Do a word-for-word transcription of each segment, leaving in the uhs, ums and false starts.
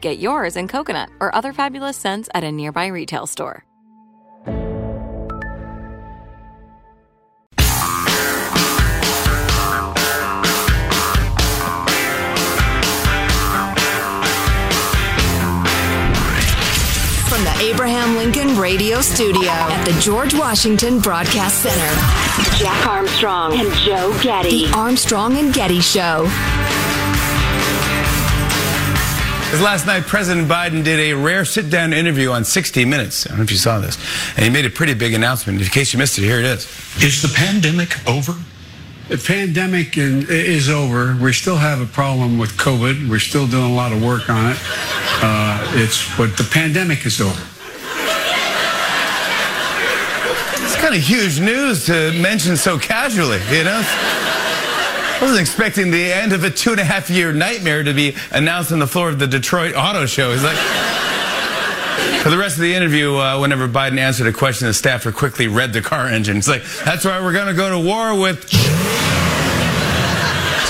Get yours in coconut or other fabulous scents at a nearby retail store. From the Abraham Lincoln Radio Studio at the George Washington Broadcast Center, Jack Armstrong and Joe Getty. The Armstrong and Getty Show. Because last night, President Biden did a rare sit-down interview on sixty minutes. I don't know if you saw this. And he made a pretty big announcement. In case you missed it, here it is. Is the pandemic over? The pandemic is over. We still have a problem with COVID. We're still doing a lot of work on it. Uh, it's but the pandemic is over. It's kind of huge news to mention so casually, you know? I wasn't expecting the end of a two and a half year nightmare to be announced on the floor of the Detroit Auto Show. It's like, for the rest of the interview, uh, whenever Biden answered a question, the staffer quickly read the car engine. It's like, that's right, we're going to go to war with.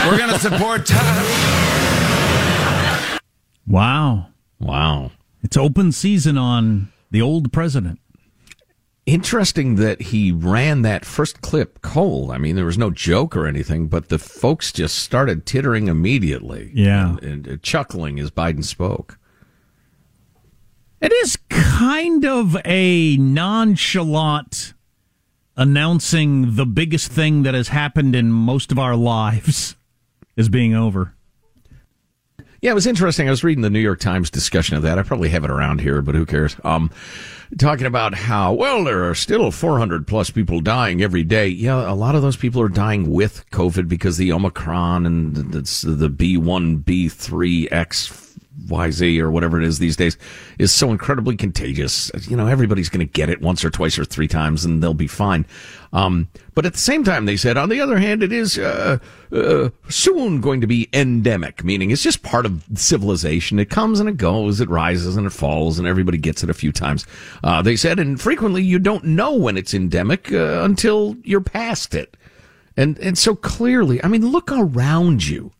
We're going to support. Tom. Wow. Wow. It's open season on the old president. Interesting that he ran that first clip cold. I mean, there was no joke or anything, but the folks just started tittering immediately. Yeah. And, and chuckling as Biden spoke. It is kind of a nonchalant announcing the biggest thing that has happened in most of our lives as being over. Yeah, it was interesting. I was reading the New York Times discussion of that. I probably have it around here, but who cares? Um, talking about how, well, there are still four hundred plus people dying every day. Yeah, a lot of those people are dying with COVID because the Omicron and the, the B one, B three, X Y Z or whatever it is these days is so incredibly contagious. You know, everybody's going to get it once or twice or three times and they'll be fine. Um, but at the same time, they said, on the other hand, it is uh, uh, soon going to be endemic, meaning it's just part of civilization. It comes and it goes, it rises and it falls, and everybody gets it a few times. Uh, they said, and frequently you don't know when it's endemic uh, until you're past it. And and so clearly, I mean, look around you.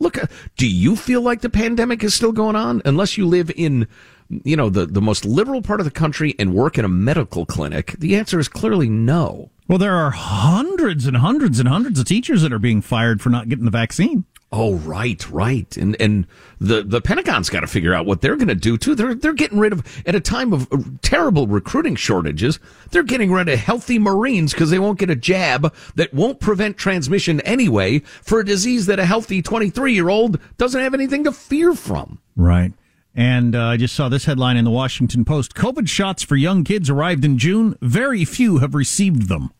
Look, uh, do you feel like the pandemic is still going on? Unless you live in, you know, the, the most liberal part of the country and work in a medical clinic, the answer is clearly no. Well, there are hundreds and hundreds and hundreds of teachers that are being fired for not getting the vaccine. Oh, right, right. And and the, the Pentagon's got to figure out what they're going to do, too. They're they're getting rid of, at a time of terrible recruiting shortages, they're getting rid of healthy Marines because they won't get a jab that won't prevent transmission anyway for a disease that a healthy twenty-three-year-old doesn't have anything to fear from. Right. And uh, I just saw this headline in the Washington Post. COVID shots for young kids arrived in June. Very few have received them.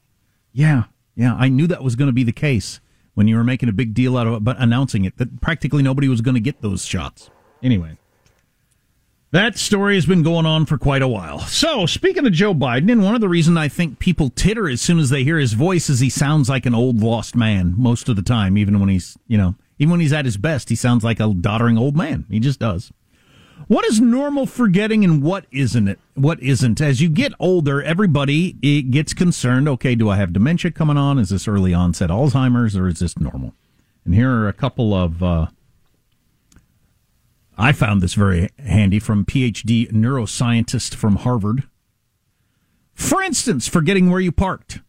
Yeah, yeah, I knew that was going to be the case when you were making a big deal out of it, but announcing it, that practically nobody was going to get those shots. Anyway, that story has been going on for quite a while. So, speaking of Joe Biden, and one of the reasons I think people titter as soon as they hear his voice is he sounds like an old lost man most of the time, even when he's, you know, even when he's at his best, he sounds like a doddering old man. He just does. What is normal forgetting and what isn't it? What isn't? As you get older, everybody it gets concerned. Okay, do I have dementia coming on? Is this early onset Alzheimer's or is this normal? And here are a couple of, uh, I found this very handy from PhD neuroscientist from Harvard. For instance, forgetting where you parked.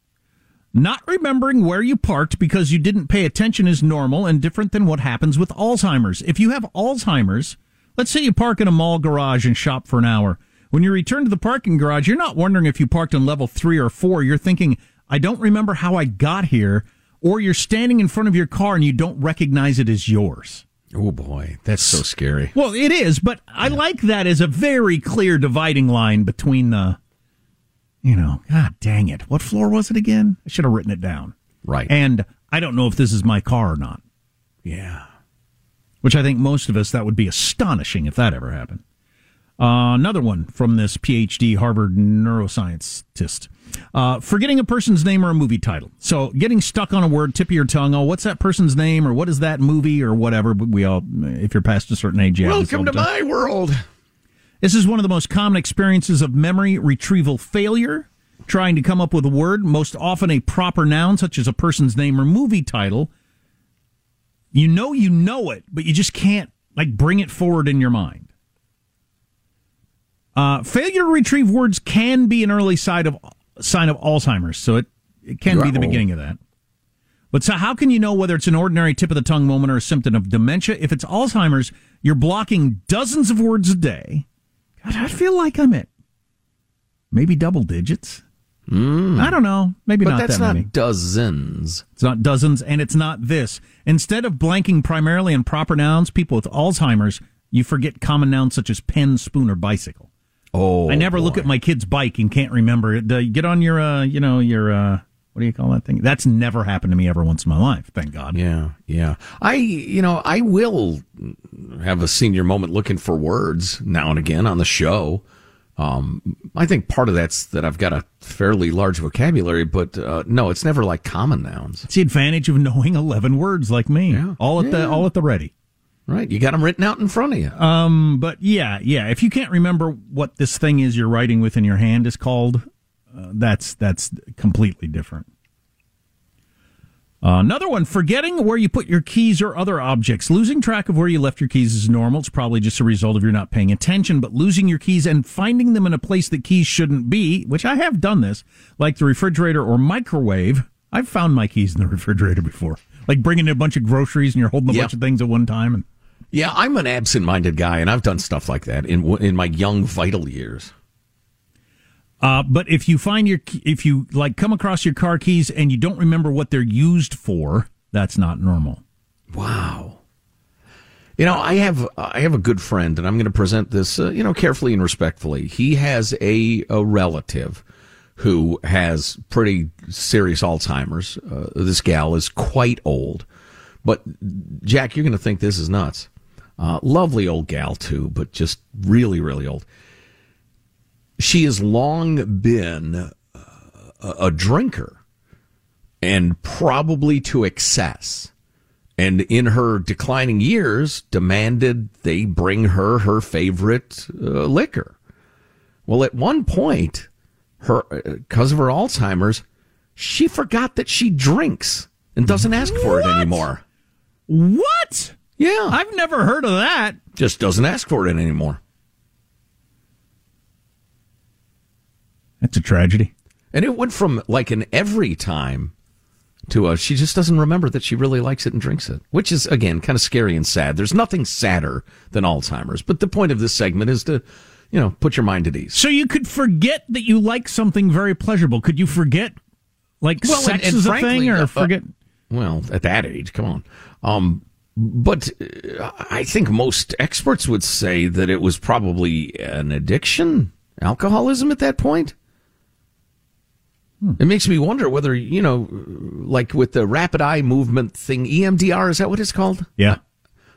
Not remembering where you parked because you didn't pay attention is normal and different than what happens with Alzheimer's. If you have Alzheimer's, let's say you park in a mall garage and shop for an hour. When you return to the parking garage, you're not wondering if you parked in level three or four. You're thinking, I don't remember how I got here. Or you're standing in front of your car and you don't recognize it as yours. Oh, boy. That's so scary. Well, it is. But yeah. I like that as a very clear dividing line between the, you know, God dang it. What floor was it again? I should have written it down. Right. And I don't know if this is my car or not. Yeah. Which I think most of us, that would be astonishing if that ever happened. Uh, another one from this PhD Harvard neuroscientist. Uh, forgetting a person's name or a movie title. So getting stuck on a word, tip of your tongue, oh, what's that person's name or what is that movie or whatever. We all, if you're past a certain age, you welcome to my world. This is one of the most common experiences of memory retrieval failure. Trying to come up with a word, most often a proper noun such as a person's name or movie title. You know you know it, but you just can't, like, bring it forward in your mind. Uh, failure to retrieve words can be an early sign of sign of Alzheimer's, so it, it can be the beginning of that. But so how can you know whether it's an ordinary tip-of-the-tongue moment or a symptom of dementia? If it's Alzheimer's, you're blocking dozens of words a day. God, I feel like I'm at maybe double digits. Mm. I don't know. Maybe but not that many. But that's not dozens. It's not dozens, and it's not this. Instead of blanking primarily in proper nouns, people with Alzheimer's, you forget common nouns such as pen, spoon, or bicycle. Oh, I never boy. look at my kid's bike and can't remember it. Uh, get on your, uh, you know, your, uh, what do you call that thing? That's never happened to me ever once in my life, thank God. Yeah, yeah. I, you know, I will have a senior moment looking for words now and again on the show. Um, I think part of that's that I've got a fairly large vocabulary, but uh, no, it's never like common nouns. It's the advantage of knowing eleven words like me, yeah. all at yeah. the all at the ready. Right, you got them written out in front of you. Um, but yeah, yeah. If you can't remember what this thing is you're writing with in your hand is called, uh, that's that's completely different. Uh, another one, forgetting where you put your keys or other objects. Losing track of where you left your keys is normal. It's probably just a result of you're not paying attention, but losing your keys and finding them in a place that keys shouldn't be, which I have done this, like the refrigerator or microwave. I've found my keys in the refrigerator before, like bringing in a bunch of groceries and you're holding a yeah. bunch of things at one time. And yeah, I'm an absent-minded guy, and I've done stuff like that in in my young, vital years. Uh, but if you find your, if you like come across your car keys and you don't remember what they're used for, that's not normal. Wow. You know, I have, I have a good friend and I'm going to present this, uh, you know, carefully and respectfully. He has a, a relative who has pretty serious Alzheimer's. Uh, this gal is quite old, but Jack, you're going to think this is nuts. Uh, lovely old gal too, but just really, really old. She has long been a drinker and probably to excess. And in her declining years, demanded they bring her her favorite uh, liquor. Well, at one point, her because of her Alzheimer's, she forgot that she drinks and doesn't ask for what? it anymore. What? Yeah. I've never heard of that. Just doesn't ask for it anymore. That's a tragedy. And it went from like an every time to a she just doesn't remember that she really likes it and drinks it, which is, again, kind of scary and sad. There's nothing sadder than Alzheimer's. But the point of this segment is to, you know, put your mind at ease. So you could forget that you like something very pleasurable. Could you forget, like, well, sex and, and is frankly, a thing or uh, forget? Well, at that age, come on. Um, But I think most experts would say that it was probably an addiction, alcoholism at that point. Hmm. It makes me wonder whether, you know, like with the rapid eye movement thing, E M D R, is that what it's called? Yeah.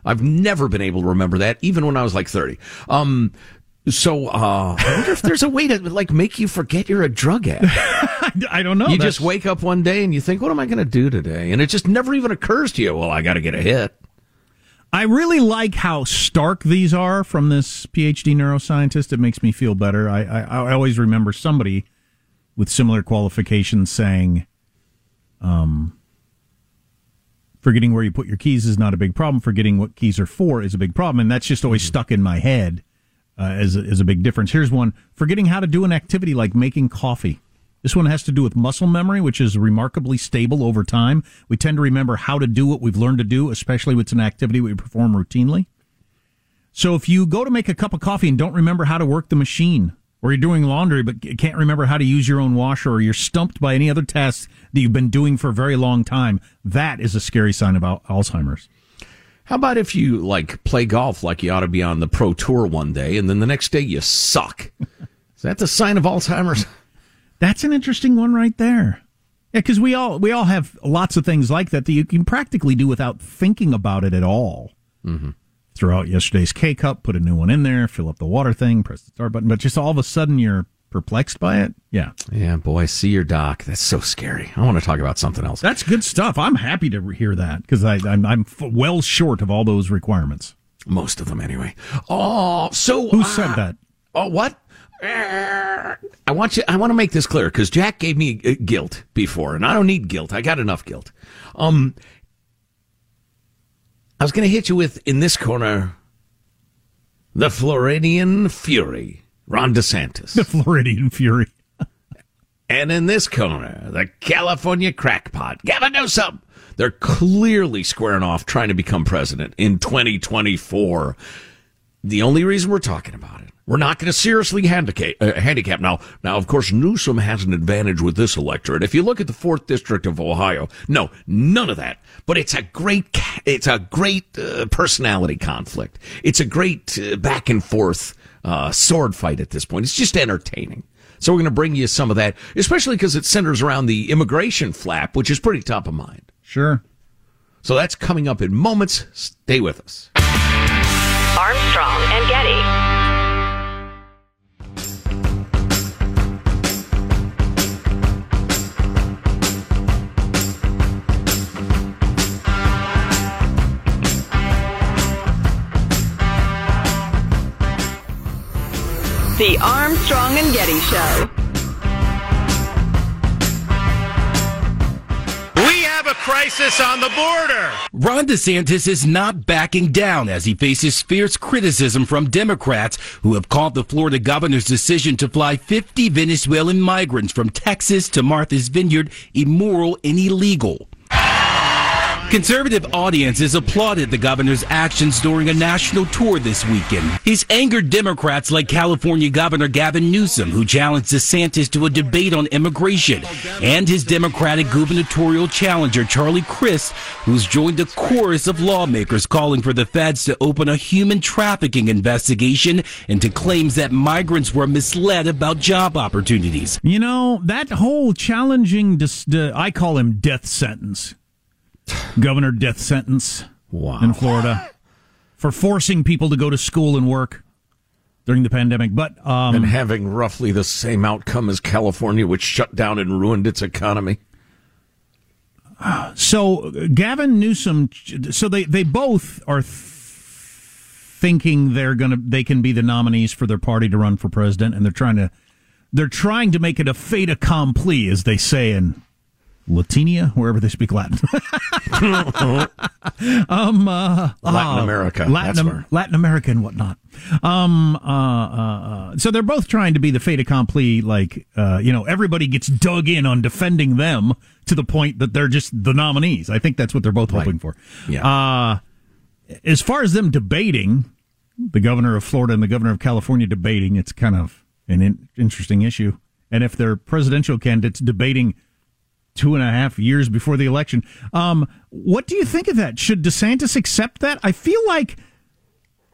I've never been able to remember that, even when I was like thirty. Um, so uh, I wonder if there's a way to like make you forget you're a drug addict. I don't know. You That's... just wake up one day and you think, what am I going to do today? And it just never even occurs to you, well, I got to get a hit. I really like how stark these are from this P H D neuroscientist. It makes me feel better. I, I, I always remember somebody with similar qualifications saying, um, forgetting where you put your keys is not a big problem. Forgetting what keys are for is a big problem. And that's just always stuck in my head uh, as, a, as a big difference. Here's one. Forgetting how to do an activity like making coffee. This one has to do with muscle memory, which is remarkably stable over time. We tend to remember how to do what we've learned to do, especially when it's an activity we perform routinely. So if you go to make a cup of coffee and don't remember how to work the machine, or you're doing laundry but can't remember how to use your own washer, or you're stumped by any other tasks that you've been doing for a very long time, that is a scary sign of Alzheimer's. How about if you, like, play golf like you ought to be on the pro tour one day, and then the next day you suck? Is that the sign of Alzheimer's? That's an interesting one right there. Yeah, because we all, we all have lots of things like that that you can practically do without thinking about it at all. Mm-hmm. Throw out yesterday's K-Cup, put a new one in there, fill up the water thing, press the start button, but just all of a sudden you're perplexed by it? Yeah. Yeah, boy, see your doc. That's so scary. I want to talk about something else. That's good stuff. I'm happy to hear that because I'm, I'm well short of all those requirements. Most of them, anyway. Oh, so... Who uh, said that? Oh, what? I want you. I want to make this clear because Jack gave me guilt before, and I don't need guilt. I got enough guilt. Um, I was going to hit you with, in this corner, the Floridian Fury, Ron DeSantis. The Floridian Fury. And in this corner, the California crackpot, Gavin Newsom. They're clearly squaring off trying to become president in twenty twenty-four. The only reason we're talking about it, we're not going to seriously handicap, uh, handicap. Now, now, of course, Newsom has an advantage with this electorate. If you look at the fourth district of Ohio, no, none of that. But it's a great, it's a great uh, personality conflict. It's a great uh, back and forth uh, sword fight at this point. It's just entertaining. So we're going to bring you some of that, especially because it centers around the immigration flap, which is pretty top of mind. Sure. So that's coming up in moments. Stay with us. Armstrong and Getty. The Armstrong and Getty Show. A crisis on the border. Ron DeSantis is not backing down as he faces fierce criticism from Democrats who have called the Florida governor's decision to fly fifty Venezuelan migrants from Texas to Martha's Vineyard immoral and illegal. Conservative audiences applauded the governor's actions during a national tour this weekend. He's angered Democrats like California Governor Gavin Newsom, who challenged DeSantis to a debate on immigration, and his Democratic gubernatorial challenger, Charlie Crist, who's joined a chorus of lawmakers calling for the feds to open a human trafficking investigation into claims that migrants were misled about job opportunities. You know, that whole challenging, dis- uh, I call him death sentence. Governor death sentence wow. in Florida for forcing people to go to school and work during the pandemic. But um, and having roughly the same outcome as California, which shut down and ruined its economy. So Gavin Newsom, so they, they both are th- thinking they're gonna they can be the nominees for their party to run for president, and they're trying to they're trying to make it a fait accompli, as they say in Latinia, wherever they speak Latin. um, uh, Latin America. Latin, Am- Latin America and whatnot. Um, uh, uh, uh, so they're both trying to be the fait accompli, like, uh, you know, everybody gets dug in on defending them to the point that they're just the nominees. I think that's what they're both hoping right. for. Yeah. Uh, as far as them debating, the governor of Florida and the governor of California debating, it's kind of an in- interesting issue. And if they're presidential candidates debating two and a half years before the election. Um, what do you think of that? Should DeSantis accept that? I feel like,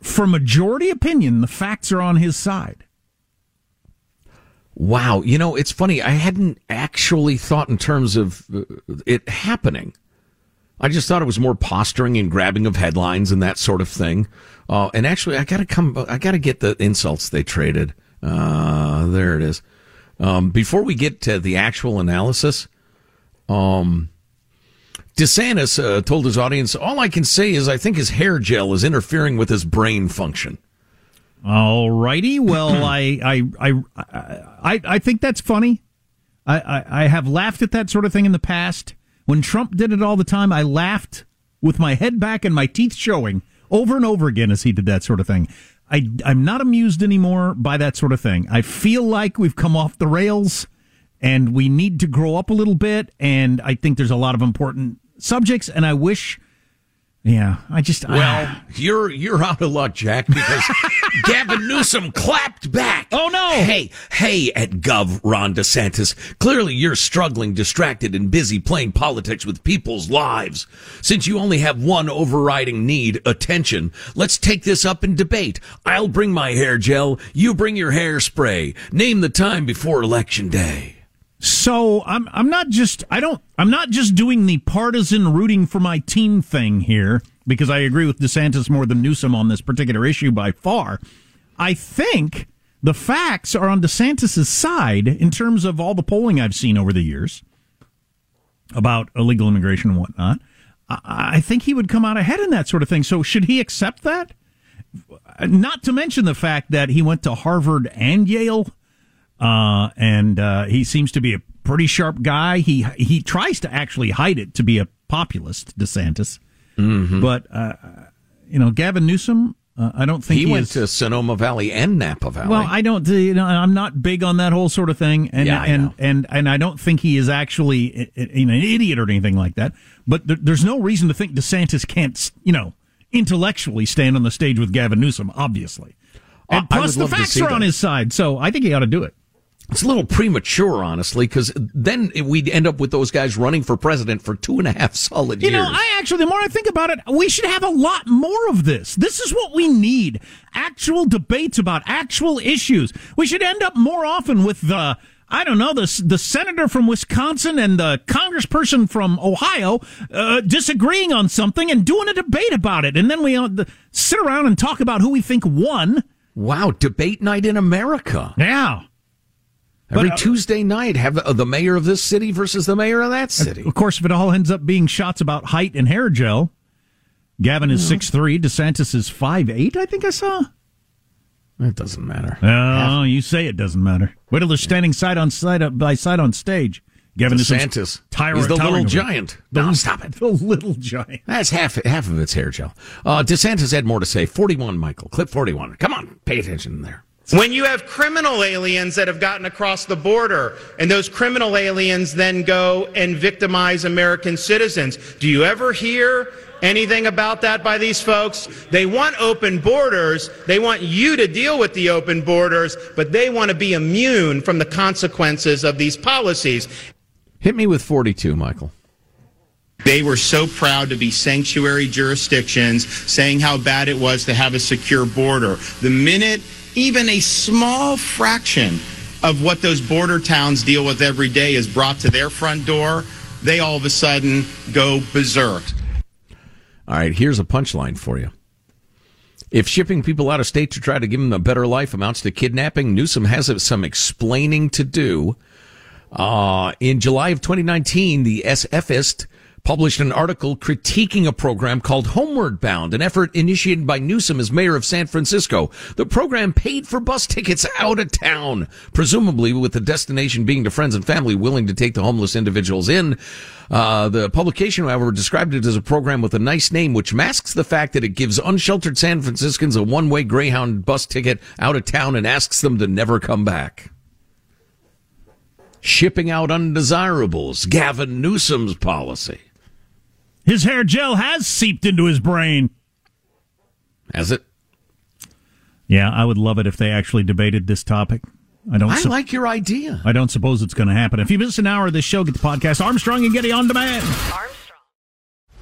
for majority opinion, the facts are on his side. Wow. You know, it's funny. I hadn't actually thought in terms of it happening. I just thought it was more posturing and grabbing of headlines and that sort of thing. Uh, and actually, I got to come. I got to get the insults they traded. Uh, there it is. Um, before we get to the actual analysis, um, DeSantis uh, told his audience, all I can say is I think his hair gel is interfering with his brain function. All righty. Well, I, I, I, I, I think that's funny. I, I, I have laughed at that sort of thing in the past. When Trump did it all the time, I laughed with my head back and my teeth showing over and over again as he did that sort of thing. I, I'm not amused anymore by that sort of thing. I feel like we've come off the rails and we need to grow up a little bit. And I think there's a lot of important subjects. And I wish, yeah, I just. Well, I, you're you're out of luck, Jack, because Gavin Newsom clapped back. Oh, no. Hey, hey, at Gov Ron DeSantis, clearly you're struggling, distracted, and busy playing politics with people's lives. Since you only have one overriding need, attention, let's take this up in debate. I'll bring my hair gel. You bring your hairspray. Name the time before Election Day. So I'm I'm not just I don't I'm not just doing the partisan rooting for my team thing here, because I agree with DeSantis more than Newsom on this particular issue by far. I think the facts are on DeSantis' side in terms of all the polling I've seen over the years about illegal immigration and whatnot. I, I think he would come out ahead in that sort of thing. So should he accept that? Not to mention the fact that he went to Harvard and Yale. Uh, and, uh, he seems to be a pretty sharp guy. He, he tries to actually hide it to be a populist, DeSantis. Mm-hmm. But, uh, you know, Gavin Newsom, uh, I don't think he, he went is, to Sonoma Valley and Napa Valley. Well, I don't, you know, I'm not big on that whole sort of thing. And, yeah, and, and, and, and I don't think he is actually you know, an idiot or anything like that. But there, there's no reason to think DeSantis can't, you know, intellectually stand on the stage with Gavin Newsom, obviously. And plus the facts are on his side. So I think he ought to do it. It's a little premature, honestly, because then we'd end up with those guys running for president for two and a half solid years. You know, I actually, the more I think about it, we should have a lot more of this. This is what we need. Actual debates about actual issues. We should end up more often with the, I don't know, the, the senator from Wisconsin and the congressperson from Ohio uh, disagreeing on something and doing a debate about it. And then we uh, sit around and talk about who we think won. Wow, debate night in America. Yeah. Every but, uh, Tuesday night, have the mayor of this city versus the mayor of that city. Of course, if it all ends up being shots about height and hair gel, Gavin is six three, DeSantis is five eight, I think I saw. It doesn't matter. Oh, Half. You say it doesn't matter. Wait till they're standing side on side up by side on stage. Gavin DeSantis tyrant, is the little giant. No, stop it. The little giant. That's half half of its hair gel. Uh, DeSantis had more to say. forty-one, Michael. Clip forty-one. Come on. Pay attention there. When you have criminal aliens that have gotten across the border, and those criminal aliens then go and victimize American citizens, do you ever hear anything about that by these folks? They want open borders. They want you to deal with the open borders, but they want to be immune from the consequences of these policies. Hit me with forty-two, Michael. They were so proud to be sanctuary jurisdictions, saying how bad it was to have a secure border. The minute even a small fraction of what those border towns deal with every day is brought to their front door, they all of a sudden go berserk. All right, here's a punchline for you. If shipping people out of state to try to give them a better life amounts to kidnapping, Newsom has some explaining to do. Uh, in July of twenty nineteen, the S F ist published an article critiquing a program called Homeward Bound, an effort initiated by Newsom as mayor of San Francisco. The program paid for bus tickets out of town, presumably with the destination being to friends and family willing to take the homeless individuals in. Uh, the publication, however, described it as a program with a nice name, which masks the fact that it gives unsheltered San Franciscans a one-way Greyhound bus ticket out of town and asks them to never come back. Shipping out undesirables, Gavin Newsom's policy. His hair gel has seeped into his brain. Has it? Yeah, I would love it if they actually debated this topic. I don't. I su- like your idea. I don't suppose it's going to happen. If you miss an hour of this show, get the podcast Armstrong and Getty On Demand. Armstrong.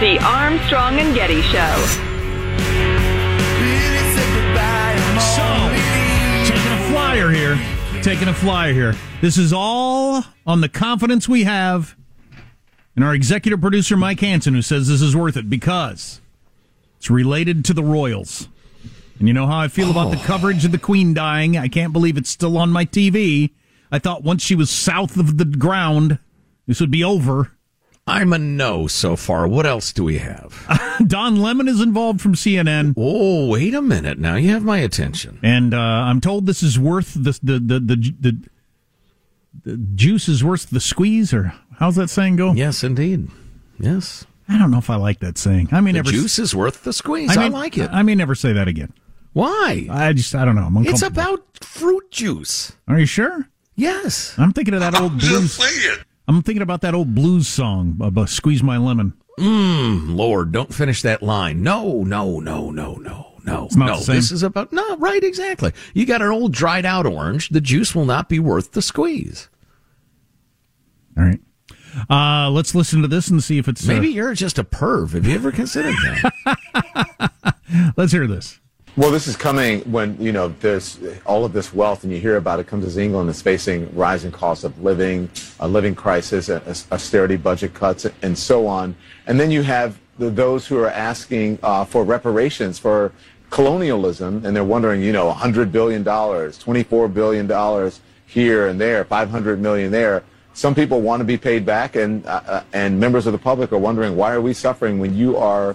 The Armstrong and Getty Show. So, taking a flyer here. Taking a flyer here. This is all on the confidence we have in our executive producer, Mike Hansen, who says this is worth it because it's related to the Royals. And you know how I feel oh. about the coverage of the Queen dying. I can't believe it's still on my T V. I thought once she was south of the ground, this would be over. I'm a no so far. What else do we have? Don Lemon is involved from C N N. Oh, wait a minute. Now you have my attention. And uh, I'm told this is worth the the, the the the the juice is worth the squeeze, or how's that saying go? Yes, indeed. Yes. I don't know if I like that saying. I mean, the never, juice is worth the squeeze. I, mean, I like it. I may never say that again. Why? I just I don't know. I'm uncomfortable. It's about fruit juice. Are you sure? Yes. I'm thinking of that old blues. I'm thinking about that old blues song about Squeeze My Lemon. Mmm, Lord, don't finish that line. No, no, no, no, no, no. It's not no, the same. This is about, no, right, exactly. You got an old dried out orange. The juice will not be worth the squeeze. All right. Uh, let's listen to this and see if it's... Maybe uh, you're just a perv. Have you ever considered that? Let's hear this. Well, this is coming when, you know, there's all of this wealth and you hear about it comes as England is facing rising costs of living, a living crisis, a, a austerity budget cuts, and so on. And then you have the, those who are asking uh, for reparations for colonialism, and they're wondering, you know, one hundred billion dollars, twenty-four billion dollars, here and there, five hundred million dollars there. Some people want to be paid back, and uh, and members of the public are wondering, why are we suffering when you are,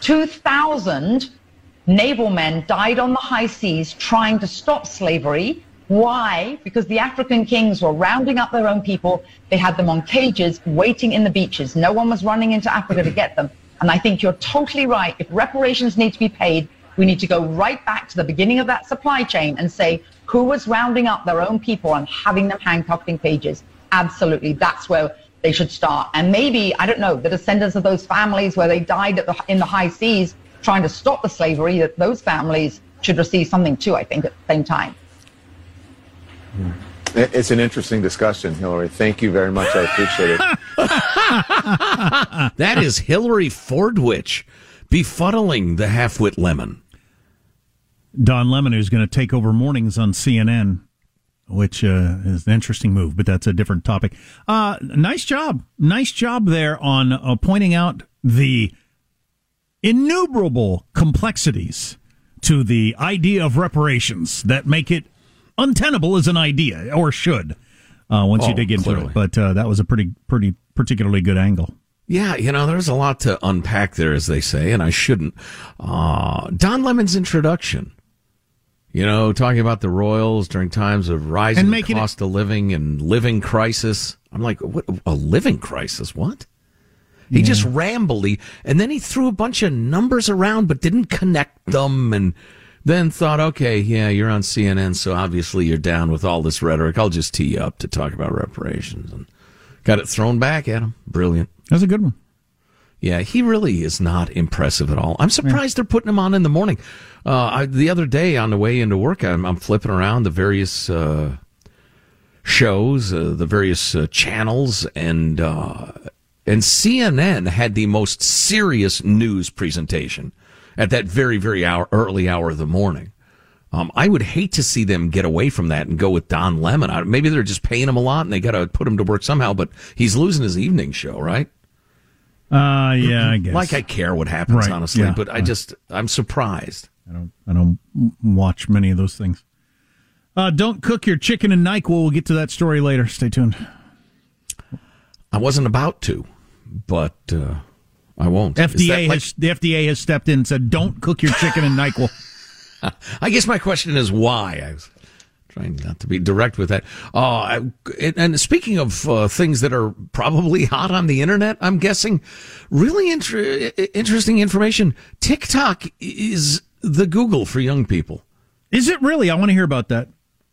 two thousand naval men died on the high seas trying to stop slavery. Why? Because the African kings were rounding up their own people. They had them on cages waiting in the beaches. No one was running into Africa to get them. And I think you're totally right. If reparations need to be paid, we need to go right back to the beginning of that supply chain and say, who was rounding up their own people and having them handcuffed in cages? Absolutely. That's where they should start. And maybe, I don't know, the descendants of those families where they died at the, in the high seas trying to stop the slavery, that those families should receive something too, I think, at the same time. It's an interesting discussion, Hillary. Thank you very much. I appreciate it. That is Hillary Fordwich befuddling the half-wit Lemon. Don Lemon, who's going to take over mornings on C N N, which uh, is an interesting move, but that's a different topic. Uh, nice job. Nice job there on uh, pointing out the innumerable complexities to the idea of reparations that make it untenable as an idea, or should, uh, once oh, you dig into clearly. it. But uh, that was a pretty, pretty, particularly good angle. Yeah, you know, there's a lot to unpack there, as they say, and I shouldn't. Uh, Don Lemon's introduction, you know, talking about the Royals during times of rising cost of living and living crisis. I'm like, what, a living crisis? What? He yeah. just rambled, he, and then he threw a bunch of numbers around but didn't connect them, and then thought, okay, yeah, you're on C N N, so obviously you're down with all this rhetoric. I'll just tee you up to talk about reparations. And got it thrown back at him. Brilliant. That's a good one. Yeah, he really is not impressive at all. I'm surprised yeah. they're putting him on in the morning. Uh, I, the other day on the way into work, I'm, I'm flipping around the various uh, shows, uh, the various uh, channels, and uh, and C N N had the most serious news presentation at that very, very hour, early hour of the morning. Um, I would hate to see them get away from that and go with Don Lemon. I, maybe they're just paying him a lot and they got to put him to work somehow, but he's losing his evening show, right? Uh, yeah, I guess. Like I care what happens, right, honestly, yeah. but I just, I'm surprised. I don't, I don't watch many of those things. Uh, don't cook your chicken in NyQuil. We'll get to that story later. Stay tuned. I wasn't about to, but... Uh, I won't. F D A like... has, the F D A has stepped in and said, don't cook your chicken in NyQuil. I guess my question is why. I was trying not to be direct with that. Uh, and speaking of uh, things that are probably hot on the internet, I'm guessing, really inter interesting information. TikTok is the Google for young people. Is it really? I want to hear about that.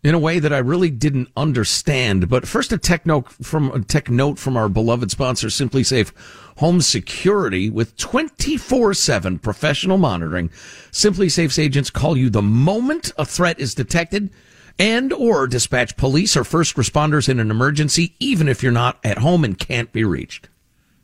In a way that I really didn't understand. But first, a tech note from, a tech note from our beloved sponsor, SimpliSafe Home Security. With twenty-four seven professional monitoring, SimpliSafe's agents call you the moment a threat is detected and or dispatch police or first responders in an emergency, even if you're not at home and can't be reached.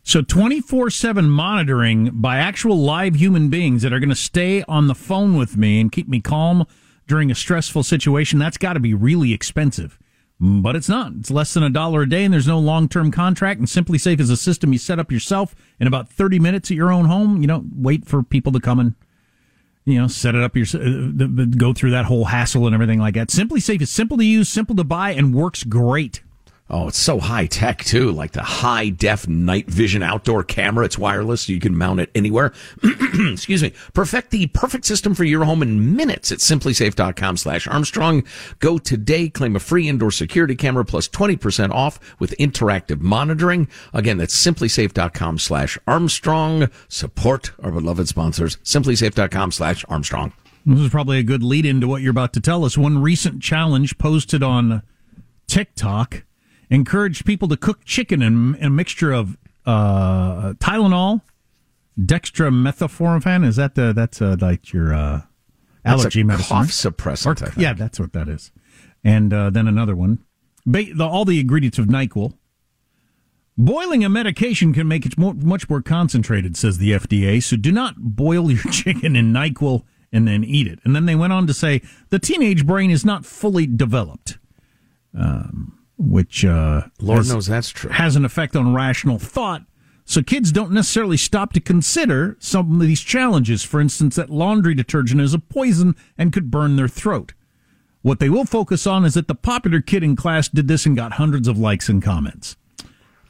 So twenty-four seven monitoring by actual live human beings that are going to stay on the phone with me and keep me calm during a stressful situation. That's got to be really expensive, but it's not. It's less than a dollar a day, and there's no long-term contract, and SimpliSafe is a system you set up yourself in about thirty minutes at your own home. You don't wait for people to come and, you know, set it up, your, go through that whole hassle and everything like that. SimpliSafe is simple to use, simple to buy, and works great. Oh, it's so high-tech, too, like the high-def night vision outdoor camera. It's wireless, so you can mount it anywhere. Excuse me. Perfect the perfect system for your home in minutes at SimpliSafe.com slash Armstrong. Go today. Claim a free indoor security camera plus twenty percent off with interactive monitoring. Again, that's SimpliSafe.com slash Armstrong. Support our beloved sponsors, SimpliSafe.com slash Armstrong. This is probably a good lead-in to what you're about to tell us. One recent challenge posted on TikTok encouraged people to cook chicken in a mixture of uh, Tylenol, dextromethorphan. Is that the, that's uh, like your uh, allergy that's a medicine? Cough right? suppressant. Or, yeah, that's what that is. And uh, then another one. ba- the, all the ingredients of NyQuil. Boiling a medication can make it more, much more concentrated, says the F D A, so do not boil your chicken in NyQuil and then eat it. And then they went on to say the teenage brain is not fully developed, um, which uh, Lord has, knows that's true. has an effect on rational thought. So kids don't necessarily stop to consider some of these challenges. For instance, that laundry detergent is a poison and could burn their throat. What they will focus on is that the popular kid in class did this and got hundreds of likes and comments.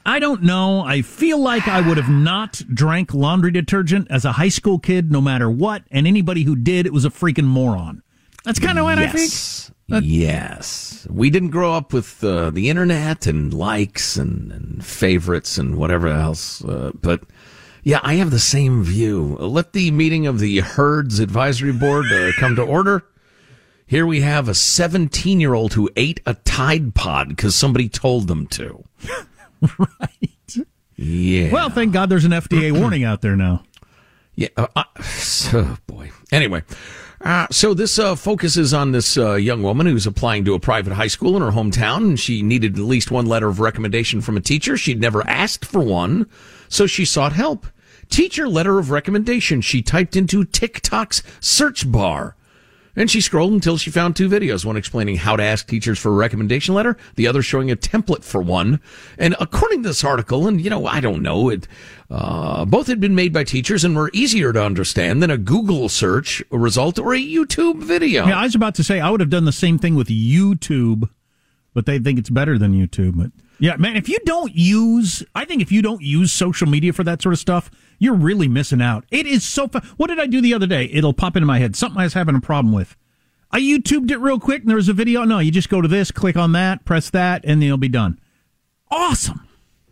I don't know. I feel like I would have not drank laundry detergent as a high school kid, no matter what. And anybody who did, it was a freaking moron. That's kind of what yes. I think. Uh, yes. We didn't grow up with uh, the internet and likes and, and favorites and whatever else. Uh, but, yeah, I have the same view. Let the meeting of the Herds Advisory Board uh, come to order. Here we have a seventeen-year-old who ate a Tide Pod because somebody told them to. Right. Yeah. Well, thank God there's an F D A warning out there now. Yeah. Uh, uh, oh, boy. Anyway, uh, so this uh, focuses on this uh, young woman who's applying to a private high school in her hometown, and she needed at least one letter of recommendation from a teacher. She'd never asked for one, so she sought help. Teacher letter of recommendation. She typed into TikTok's search bar. And she scrolled until she found two videos, one explaining how to ask teachers for a recommendation letter, the other showing a template for one. And according to this article, and, you know, I don't know, it uh both had been made by teachers and were easier to understand than a Google search result or a YouTube video. Yeah, I was about to say, I would have done the same thing with YouTube, but they think it's better than YouTube. But yeah, man, if you don't use, I think if you don't use social media for that sort of stuff, you're really missing out. It is so fun. What did I do the other day? It'll pop into my head. Something I was having a problem with. I YouTubed it real quick, and there was a video. No, you just go to this, click on that, press that, and then you'll be done. Awesome.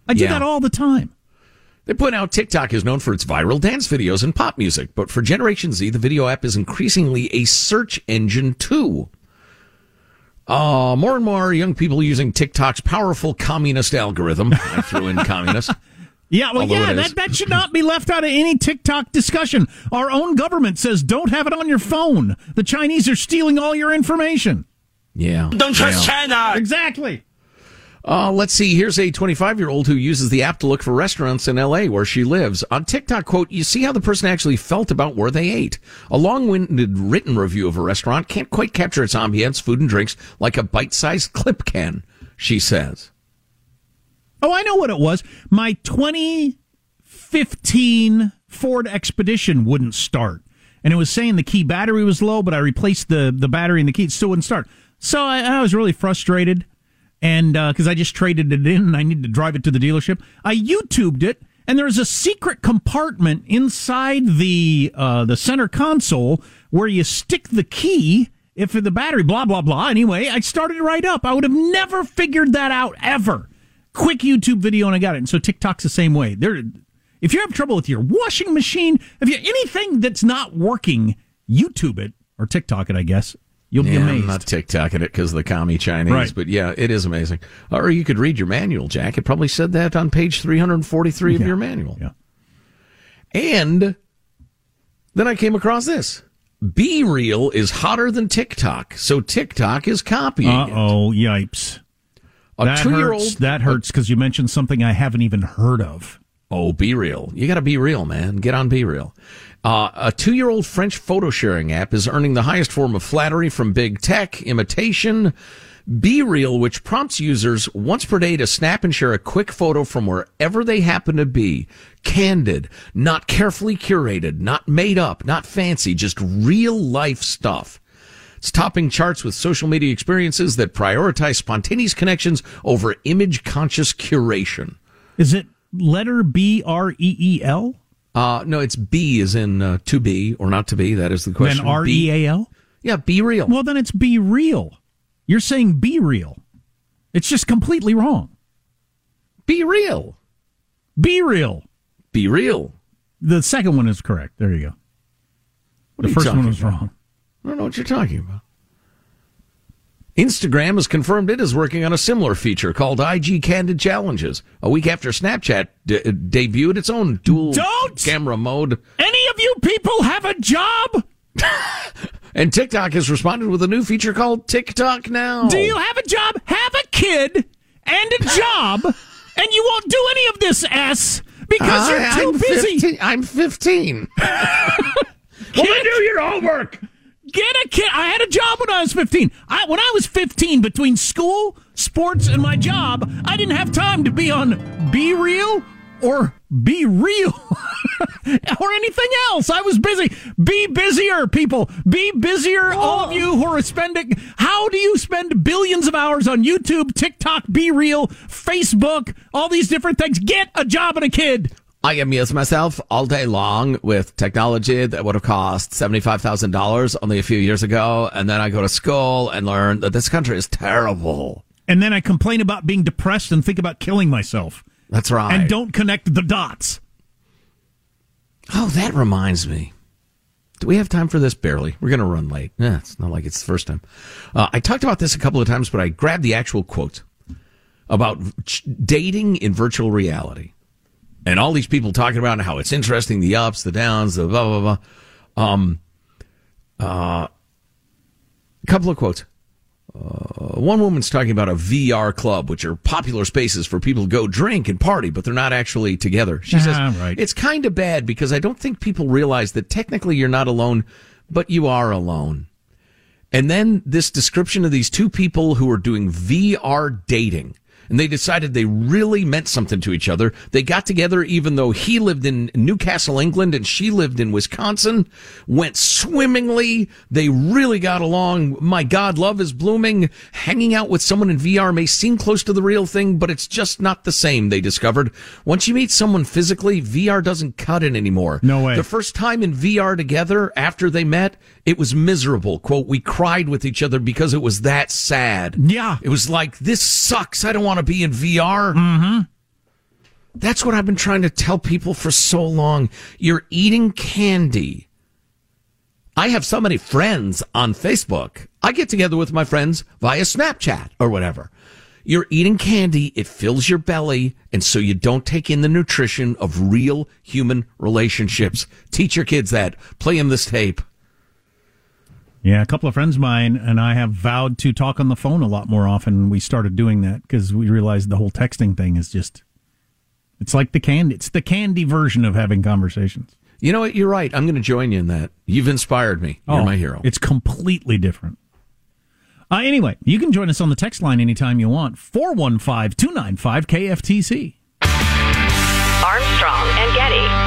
I do yeah. that all the time. They point out TikTok is known for its viral dance videos and pop music, but for Generation Z, the video app is increasingly a search engine, too. Uh, more and more young people using TikTok's powerful communist algorithm. I threw in communist. Yeah, well, Although yeah, that, that should not be left out of any TikTok discussion. Our own government says don't have it on your phone. The Chinese are stealing all your information. Yeah. Don't trust yeah. China. Exactly. Uh, let's see. Here's a twenty-five-year-old who uses the app to look for restaurants in L A where she lives. On TikTok, quote, you see how the person actually felt about where they ate. A long-winded written review of a restaurant can't quite capture its ambience, food, and drinks like a bite-sized clip can, she says. Oh, I know what it was. My twenty fifteen Ford Expedition wouldn't start. And it was saying the key battery was low, but I replaced the, the battery and the key. It still wouldn't start. So I, I was really frustrated, and because uh, I just traded it in and I needed to drive it to the dealership. I YouTubed it, and there's a secret compartment inside the uh, the center console where you stick the key if the battery, blah, blah, blah. Anyway, I started right up. I would have never figured that out ever. Quick YouTube video, and I got it. And so TikTok's the same way. There, if you have trouble with your washing machine, if you anything that's not working, YouTube it or TikTok it, I guess. You'll yeah, be amazed. I'm not TikToking it because of the commie Chinese, right. But yeah, it is amazing. Or you could read your manual, Jack. It probably said that on page three forty-three yeah. of your manual. Yeah. And then I came across this. Be Real is hotter than TikTok, so TikTok is copying Uh-oh, it. Yipes. A that two-year-old, hurts. That hurts because you mentioned something I haven't even heard of. Oh, Be Real. You got to be real, man. Get on Be Real. Uh, a two-year-old French photo-sharing app is earning the highest form of flattery from big tech, imitation. Be Real, which prompts users once per day to snap and share a quick photo from wherever they happen to be. Candid, not carefully curated, not made up, not fancy, just real-life stuff. It's topping charts with social media experiences that prioritize spontaneous connections over image-conscious curation. Is it letter B R E E L? Uh, no, it's B as in uh, to be or not to be. That is the question. Then R E A L? Yeah, Be Real. Well, then it's Be Real. You're saying Be Real. It's just completely wrong. Be Real. Be Real. Be Real. The second one is correct. There you go. What the first one was about? Wrong. I don't know what you're talking about. Instagram has confirmed it is working on a similar feature called I G Candid Challenges. A week after Snapchat d- debuted its own dual don't camera mode. Any of you people have a job? And TikTok has responded with a new feature called TikTok Now. Do you have a job? Have a kid and a job, and you won't do any of this S because uh, you're too I'm busy. fifteen I'm fifteen. Well, then do your homework. Get a kid. I had a job when I was fifteen. I, when I was fifteen, between school, sports, and my job, I didn't have time to be on Be Real or Be Real or anything else. I was busy. Be busier, people. Be busier, oh. all of you who are spending. How do you spend billions of hours on YouTube, TikTok, Be Real, Facebook, all these different things? Get a job and a kid. I amuse myself all day long with technology that would have cost seventy-five thousand dollars only a few years ago. And then I go to school and learn that this country is terrible. And then I complain about being depressed and think about killing myself. That's right. And don't connect the dots. Oh, that reminds me. Do we have time for this? Barely. We're going to run late. Yeah, it's not like it's the first time. Uh, I talked about this a couple of times, but I grabbed the actual quote about dating in virtual reality. And all these people talking about how it's interesting, the ups, the downs, the blah, blah, blah. Um, uh, a couple of quotes. Uh, one woman's talking about a V R club, which are popular spaces for people to go drink and party, but they're not actually together. She ah, says, right. It's kind of bad because I don't think people realize that technically you're not alone, but you are alone. And then this description of these two people who are doing V R dating. And they decided they really meant something to each other. They got together even though he lived in Newcastle, England, and she lived in Wisconsin. Went swimmingly. They really got along. My God, love is blooming. Hanging out with someone in V R may seem close to the real thing, but it's just not the same, they discovered. Once you meet someone physically, V R doesn't cut it anymore. No way. The first time in V R together after they met, it was miserable. Quote, we cried with each other because it was that sad. Yeah. It was like, this sucks. I don't want to be in V R. Mm-hmm. That's what I've been trying to tell people for so long. You're eating candy. I have so many friends on Facebook. I get together with my friends via Snapchat or whatever. You're eating candy. It fills your belly. And so you don't take in the nutrition of real human relationships. Teach your kids that. Play them this tape. Yeah, a couple of friends of mine and I have vowed to talk on the phone a lot more often. We started doing that because we realized the whole texting thing is just, it's like the candy. It's the candy version of having conversations. You know what? You're right. I'm going to join you in that. You've inspired me. You're oh, my hero. It's completely different. Uh, anyway, you can join us on the text line anytime you want. four one five, two nine five, K F T C. Armstrong and Getty.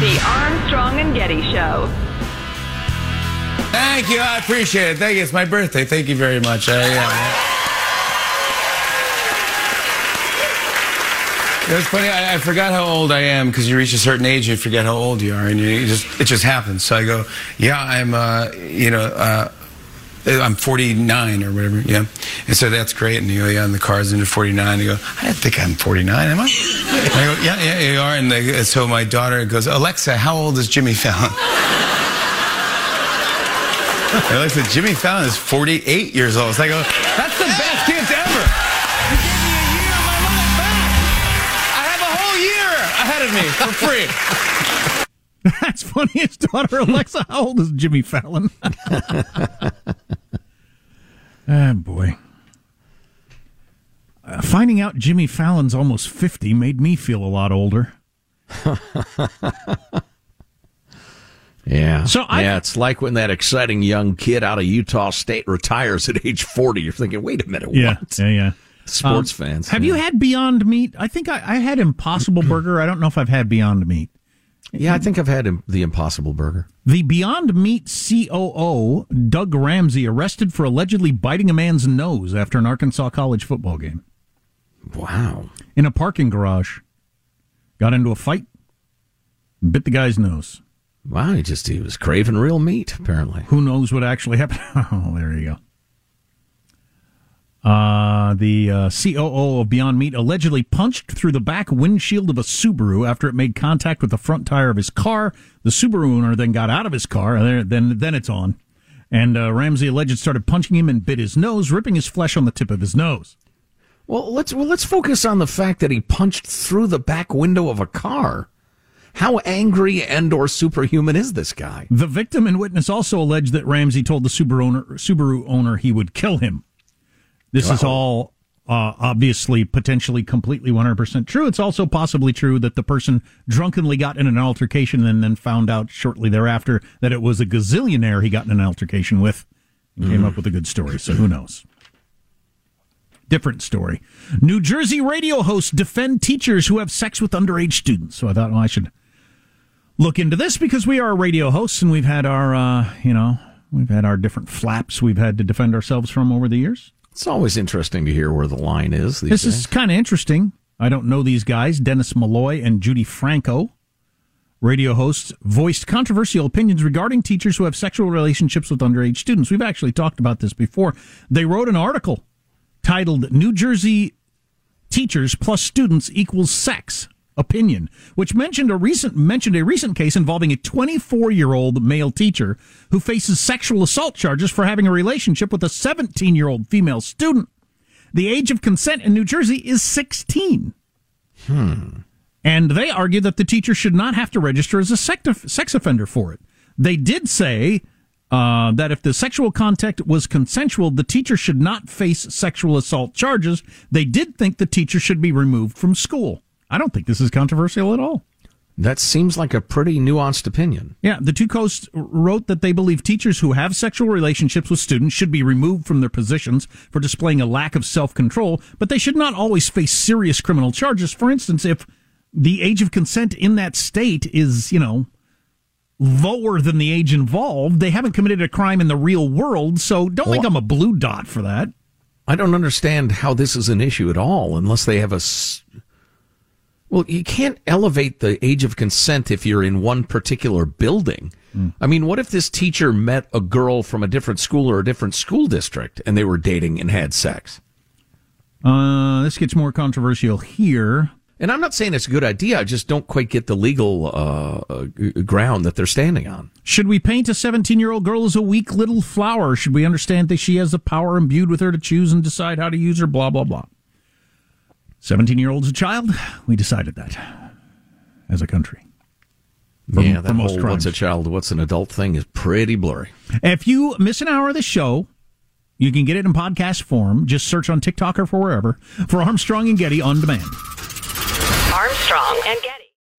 The Armstrong and Getty Show. Thank you. I appreciate it. Thank you. It's my birthday. Thank you very much. I, uh, it was funny. I, I forgot how old I am because you reach a certain age, you forget how old you are, and you just it just happens. So I go, yeah, I'm, uh, you know, uh, I'm forty-nine or whatever. Yeah, and so that's great. And you go, yeah, and the car's into forty-nine. You go, I don't think I'm forty-nine, am I? And I go, yeah, yeah, you are. And they, so my daughter goes, Alexa, how old is Jimmy Fallon? Alexa, Jimmy Fallon is forty-eight years old. So I go, that's the best gift ever. You gave me a year of my life back. I have a whole year ahead of me for free. That's funniest daughter, Alexa. How old is Jimmy Fallon? Ah, oh, boy. Uh, finding out Jimmy Fallon's almost fifty made me feel a lot older. yeah. So I, yeah, it's like when that exciting young kid out of Utah State retires at age forty. You're thinking, wait a minute, what? Yeah, yeah, yeah. Sports um, fans. Have yeah. you had Beyond Meat? I think I, I had Impossible Burger. I don't know if I've had Beyond Meat. Yeah, I think I've had the Impossible Burger. The Beyond Meat C O O, Doug Ramsey, arrested for allegedly biting a man's nose after an Arkansas college football game. Wow. In a parking garage. Got into a fight, bit the guy's nose. Wow, he just he was craving real meat, apparently. Who knows what actually happened? Oh, there you go. Uh, the uh, C O O of Beyond Meat allegedly punched through the back windshield of a Subaru after it made contact with the front tire of his car. The Subaru owner then got out of his car, and then, then it's on. And uh, Ramsey allegedly started punching him and bit his nose, ripping his flesh on the tip of his nose. Well, let's well, let's focus on the fact that he punched through the back window of a car. How angry and or superhuman is this guy? The victim and witness also alleged that Ramsey told the Subaru owner, Subaru owner he would kill him. This wow. is all uh, obviously potentially completely one hundred percent true. It's also possibly true that the person drunkenly got in an altercation and then found out shortly thereafter that it was a gazillionaire he got in an altercation with and mm. came up with a good story. So who knows? Different story. New Jersey radio hosts defend teachers who have sex with underage students. So I thought, well, I should look into this because we are radio hosts and we've had our, uh, you know, we've had our different flaps we've had to defend ourselves from over the years. It's always interesting to hear where the line is. These this days. is kind of interesting. I don't know these guys, Dennis Malloy and Judy Franco. Radio hosts voiced controversial opinions regarding teachers who have sexual relationships with underage students. We've actually talked about this before. They wrote an article titled New Jersey Teachers Plus Students Equals Sex Opinion, which mentioned a recent mentioned a recent case involving a twenty-four-year-old male teacher who faces sexual assault charges for having a relationship with a seventeen-year-old female student. The age of consent in New Jersey is sixteen. Hmm. And they argue that the teacher should not have to register as a sex offender for it. They did say uh, that if the sexual contact was consensual, the teacher should not face sexual assault charges. They did think the teacher should be removed from school. I don't think this is controversial at all. That seems like a pretty nuanced opinion. Yeah, the two coasts wrote that they believe teachers who have sexual relationships with students should be removed from their positions for displaying a lack of self-control, but they should not always face serious criminal charges. For instance, if the age of consent in that state is, you know, lower than the age involved, they haven't committed a crime in the real world, so don't well, think I'm a blue dot for that. I don't understand how this is an issue at all unless they have a... S- Well, you can't elevate the age of consent if you're in one particular building. Mm. I mean, what if this teacher met a girl from a different school or a different school district and they were dating and had sex? Uh, this gets more controversial here. And I'm not saying it's a good idea. I just don't quite get the legal uh, ground that they're standing on. Should we paint a seventeen-year-old girl as a weak little flower? Should we understand that she has the power imbued with her to choose and decide how to use her? Blah, blah, blah. seventeen-year-old's a child. We decided that as a country. For, yeah, that whole what's a child, what's an adult thing is pretty blurry. If you miss an hour of the show, you can get it in podcast form. Just search on TikTok or for wherever for Armstrong and Getty On Demand. Armstrong and Getty.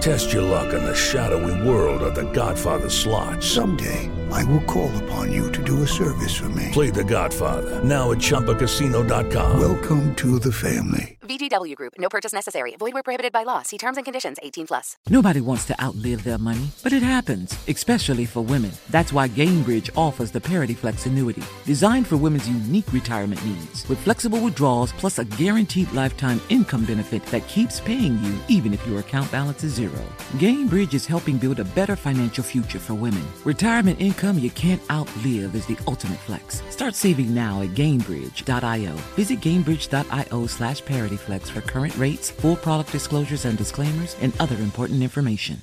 Test your luck in the shadowy world of The Godfather slot. Someday, I will call upon you to do a service for me. Play The Godfather, now at Chumba Casino dot com. Welcome to the family. V G W Group, no purchase necessary. Void where prohibited by law. See terms and conditions, eighteen plus. Nobody wants to outlive their money, but it happens, especially for women. That's why Gainbridge offers the Parity Flex annuity, designed for women's unique retirement needs, with flexible withdrawals plus a guaranteed lifetime income benefit that keeps paying you even if your account balance is zero. Gainbridge is helping build a better financial future for women. Retirement income you can't outlive is the ultimate flex. Start saving now at Gainbridge dot io. Visit Gainbridge dot io slash ParityFlex for current rates, full product disclosures and disclaimers, and other important information.